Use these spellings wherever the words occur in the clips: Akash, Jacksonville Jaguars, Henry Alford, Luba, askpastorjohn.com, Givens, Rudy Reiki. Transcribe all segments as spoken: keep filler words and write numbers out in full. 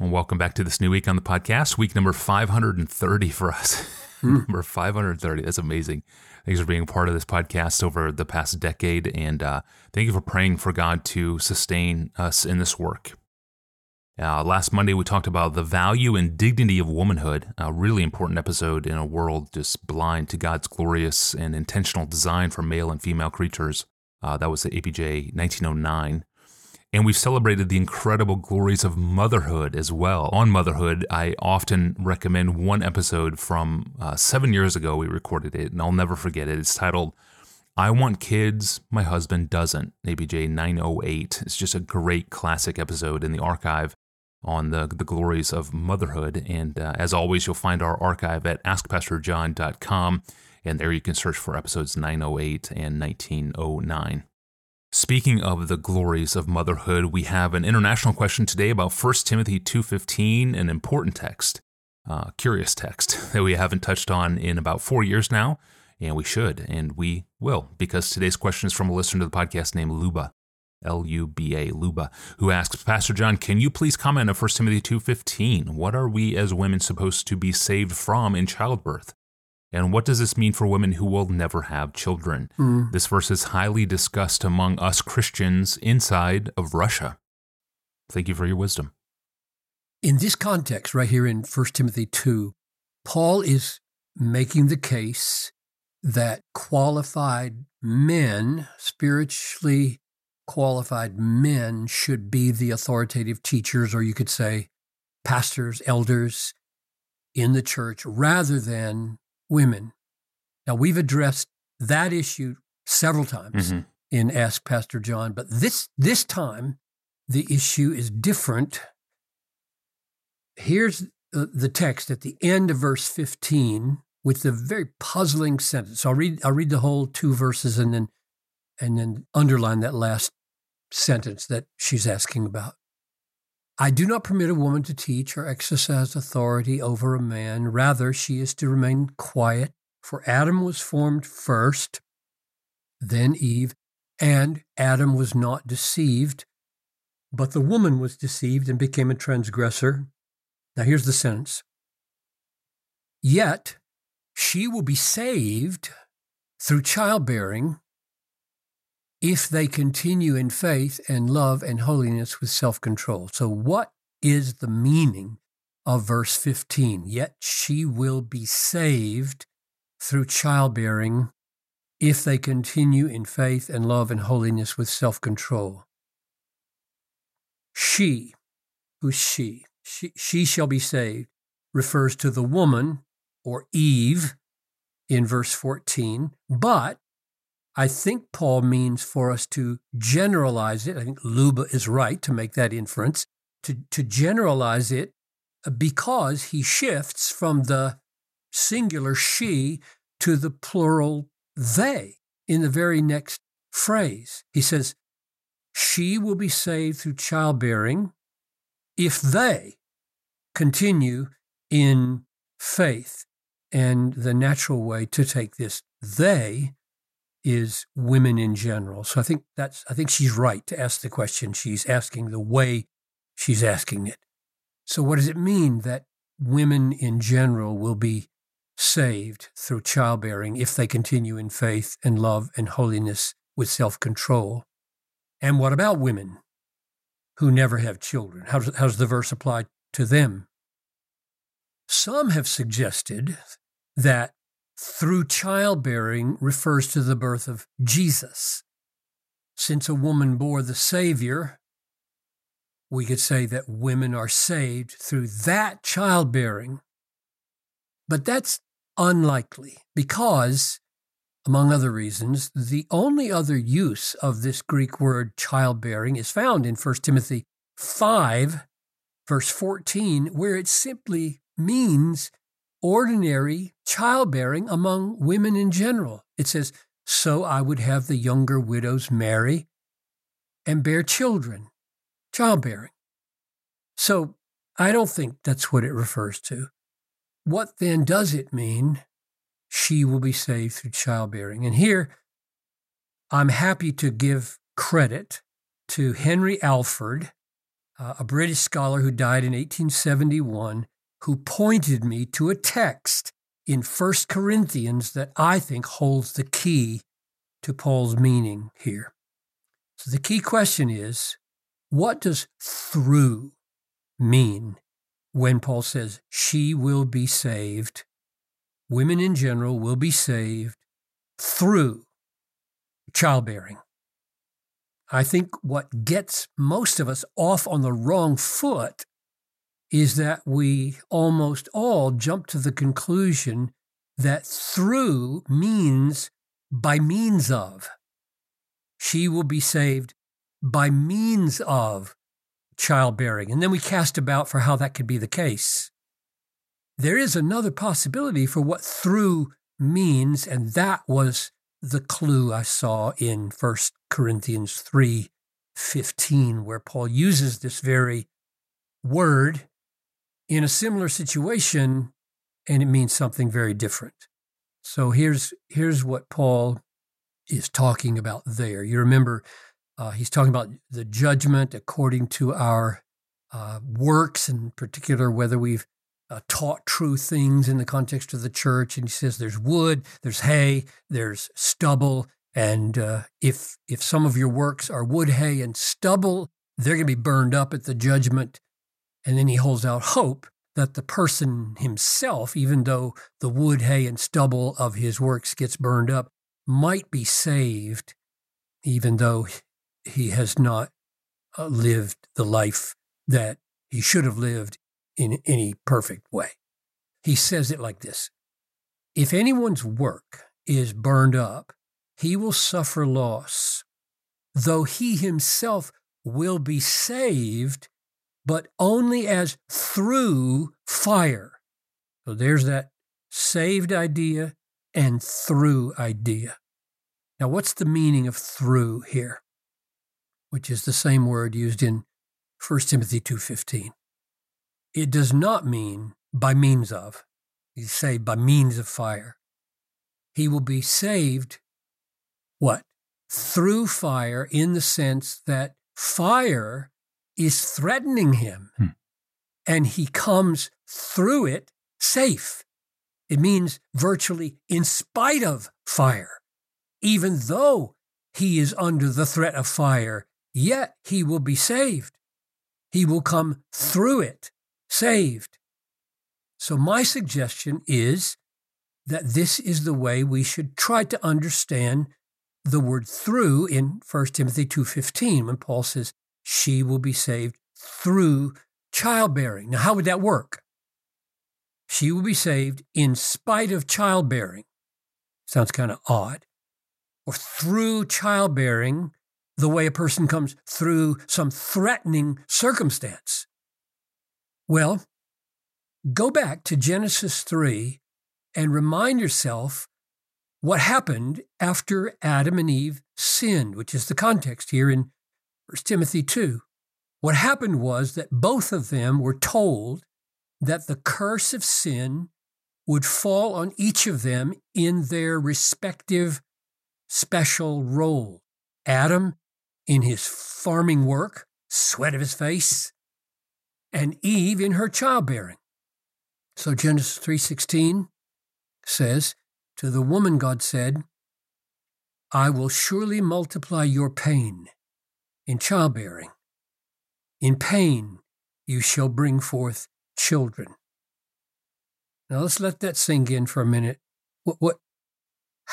Well, welcome back to this new week on the podcast, week number five hundred thirty for us. Mm. Number five hundred thirty. That's amazing. Thanks for being part of this podcast over the past decade. And uh, thank you for praying for God to sustain us in this work. Uh, last Monday, we talked about the value and dignity of womanhood, a really important episode in a world just blind to God's glorious and intentional design for male and female creatures. Uh, that was the A P J nineteen oh nine. And we've celebrated the incredible glories of motherhood as well. On motherhood, I often recommend one episode from uh, seven years ago. We recorded it, and I'll never forget it. It's titled, I Want Kids, My Husband Doesn't, A B J nine oh eight. It's just a great classic episode in the archive on the, the glories of motherhood. And uh, as always, you'll find our archive at ask pastor john dot com, and there you can search for episodes nine oh eight and nineteen oh nine. Speaking of the glories of motherhood, we have an international question today about First Timothy two fifteen, an important text, uh, curious text that we haven't touched on in about four years now, and we should, and we will, because today's question is from a listener to the podcast named Luba, L U B A, Luba, who asks, Pastor John, can you please comment on First Timothy two fifteen? What are we as women supposed to be saved from in childbirth? And what does this mean for women who will never have children? Mm. This verse is highly discussed among us Christians inside of Russia. Thank you for your wisdom. In this context, right here in First Timothy two, Paul is making the case that qualified men, spiritually qualified men, should be the authoritative teachers, or you could say pastors, elders in the church, rather than women. Now, we've addressed that issue several times mm-hmm. in Ask Pastor John, but this this time, the issue is different. Here's the text at the end of verse fifteen with the very puzzling sentence. I'll read I'll read the whole two verses and then and then underline that last sentence that she's asking about. I do not permit a woman to teach or exercise authority over a man. Rather, she is to remain quiet, for Adam was formed first, then Eve, and Adam was not deceived, but the woman was deceived and became a transgressor. Now here's the sentence. Yet, she will be saved through childbearing if they continue in faith and love and holiness with self-control. So what is the meaning of verse fifteen? Yet she will be saved through childbearing if they continue in faith and love and holiness with self-control. She, who's she? She, she shall be saved refers to the woman, or Eve, in verse fourteen, but I think Paul means for us to generalize it. I think Luba is right to make that inference, to, to generalize it, because he shifts from the singular she to the plural they in the very next phrase. He says, she will be saved through childbearing if they continue in faith. And the natural way to take this, they, is women in general. So I think that's I think she's right to ask the question she's asking the way she's asking it. So what does it mean that women in general will be saved through childbearing if they continue in faith and love and holiness with self-control? And what about women who never have children? How does, how does the verse apply to them? Some have suggested that through childbearing refers to the birth of Jesus. Since a woman bore the Savior, we could say that women are saved through that childbearing. But that's unlikely because, among other reasons, the only other use of this Greek word childbearing is found in First Timothy five, verse fourteen, where it simply means ordinary childbearing among women in general. It says, so I would have the younger widows marry and bear children, childbearing. So I don't think that's what it refers to. What then does it mean? She will be saved through childbearing. And here, I'm happy to give credit to Henry Alford. uh, a British scholar who died in eighteen seventy-one, who pointed me to a text in First Corinthians that I think holds the key to Paul's meaning here. So the key question is, what does through mean when Paul says she will be saved, women in general will be saved through childbearing? I think what gets most of us off on the wrong foot is that we almost all jump to the conclusion that through means by means of. She will be saved by means of childbearing. And then we cast about for how that could be the case. There is another possibility for what through means, and that was the clue I saw in First Corinthians three fifteen, where Paul uses this very word in a similar situation, and it means something very different. So here's here's what Paul is talking about there. You remember uh, he's talking about the judgment according to our uh, works, in particular whether we've Uh, taught true things in the context of the church, and he says there's wood, there's hay, there's stubble, and uh, if if some of your works are wood, hay, and stubble, they're going to be burned up at the judgment. And then he holds out hope that the person himself, even though the wood, hay, and stubble of his works gets burned up, might be saved, even though he has not uh, lived the life that he should have lived in any perfect way. He says it like this: if anyone's work is burned up, he will suffer loss, though he himself will be saved, but only as through fire. So there's that saved idea and through idea. Now, what's the meaning of through here? Which is the same word used in First Timothy two fifteen. It does not mean by means of. You say by means of fire. He will be saved, what? Through fire, in the sense that fire is threatening him, hmm. and he comes through it safe. It means virtually in spite of fire. Even though he is under the threat of fire, yet he will be saved. He will come through it saved. So my suggestion is that this is the way we should try to understand the word through in First Timothy two fifteen, when Paul says, she will be saved through childbearing. Now, how would that work? She will be saved in spite of childbearing. Sounds kind of odd. Or through childbearing, the way a person comes through some threatening circumstance. Well, go back to Genesis three and remind yourself what happened after Adam and Eve sinned, which is the context here in First Timothy two. What happened was that both of them were told that the curse of sin would fall on each of them in their respective special role. Adam in his farming work, sweat of his face, and Eve in her childbearing. So Genesis three sixteen says, to the woman God said, I will surely multiply your pain in childbearing. In pain you shall bring forth children. Now let's let that sink in for a minute. What, what,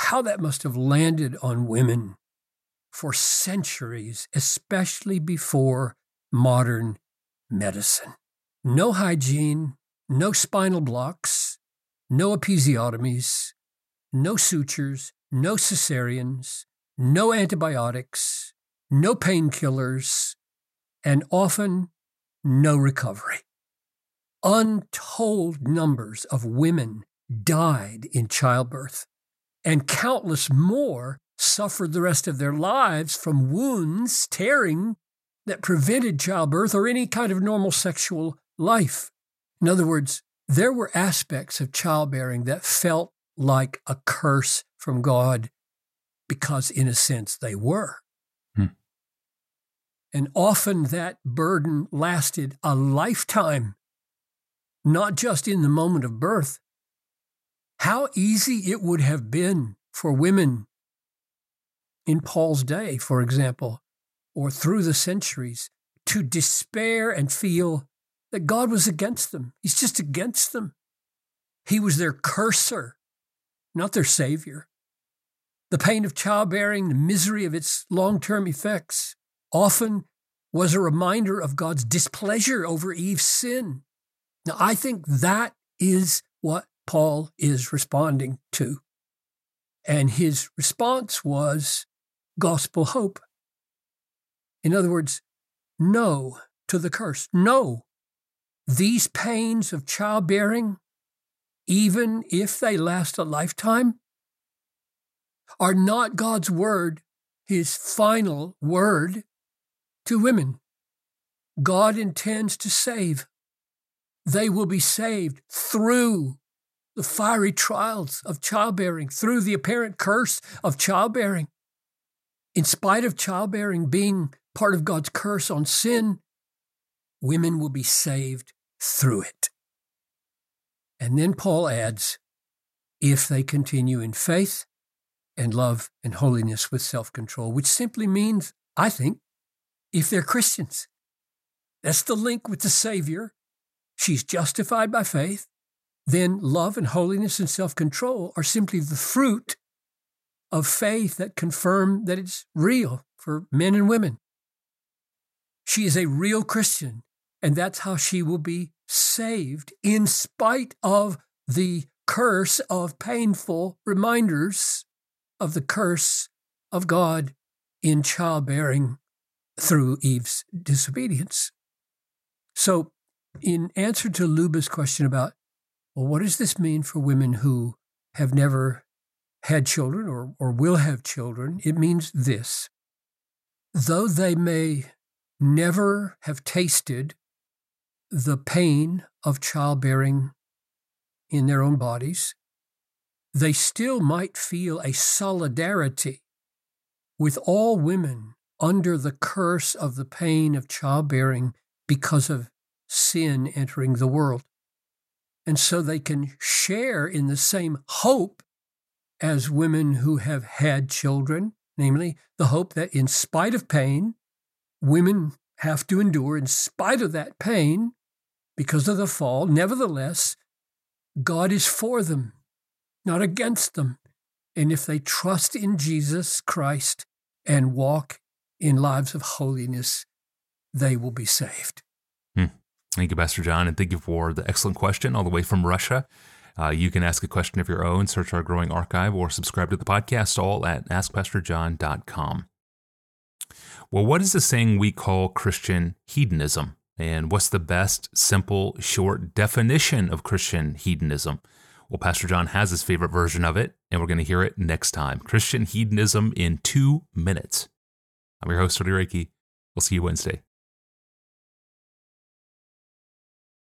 how that must have landed on women for centuries, especially before modern medicine. No hygiene, no spinal blocks, no episiotomies, no sutures, no cesareans, no antibiotics, no painkillers, and often no recovery. Untold numbers of women died in childbirth, and countless more suffered the rest of their lives from wounds, tearing, that prevented childbirth or any kind of normal sexual life. In other words, there were aspects of childbearing that felt like a curse from God because, in a sense, they were. Hmm. And often that burden lasted a lifetime, not just in the moment of birth. How easy it would have been for women in Paul's day, for example, or through the centuries, to despair and feel that God was against them. He's just against them. He was their curser, not their savior. The pain of childbearing, the misery of its long-term effects, often was a reminder of God's displeasure over Eve's sin. Now, I think that is what Paul is responding to. And his response was gospel hope. In other words, no to the curse. No, these pains of childbearing, even if they last a lifetime, are not God's word, his final word, to women. God intends to save. They will be saved through the fiery trials of childbearing, through the apparent curse of childbearing. In spite of childbearing being part of God's curse on sin, women will be saved through it. And then Paul adds, if they continue in faith and love and holiness with self-control, which simply means, I think, if they're Christians. That's the link with the Savior. She's justified by faith. Then love and holiness and self-control are simply the fruit of faith that confirm that it's real for men and women. She is a real Christian, and that's how she will be saved in spite of the curse of painful reminders of the curse of God in childbearing through Eve's disobedience. So, in answer to Luba's question about, well, what does this mean for women who have never had children or, or will have children, it means this. Though they may never have tasted the pain of childbearing in their own bodies, they still might feel a solidarity with all women under the curse of the pain of childbearing because of sin entering the world. And so they can share in the same hope as women who have had children, namely the hope that in spite of pain, women have to endure in spite of that pain because of the fall. Nevertheless, God is for them, not against them. And if they trust in Jesus Christ and walk in lives of holiness, they will be saved. Hmm. Thank you, Pastor John, and thank you for the excellent question all the way from Russia. Uh, you can ask a question of your own, search our growing archive, or subscribe to the podcast, all at ask pastor john dot com. Well, what is the saying we call Christian hedonism? And what's the best, simple, short definition of Christian hedonism? Well, Pastor John has his favorite version of it, and we're going to hear it next time. Christian hedonism in two minutes. I'm your host, Rudy Reiki. We'll see you Wednesday.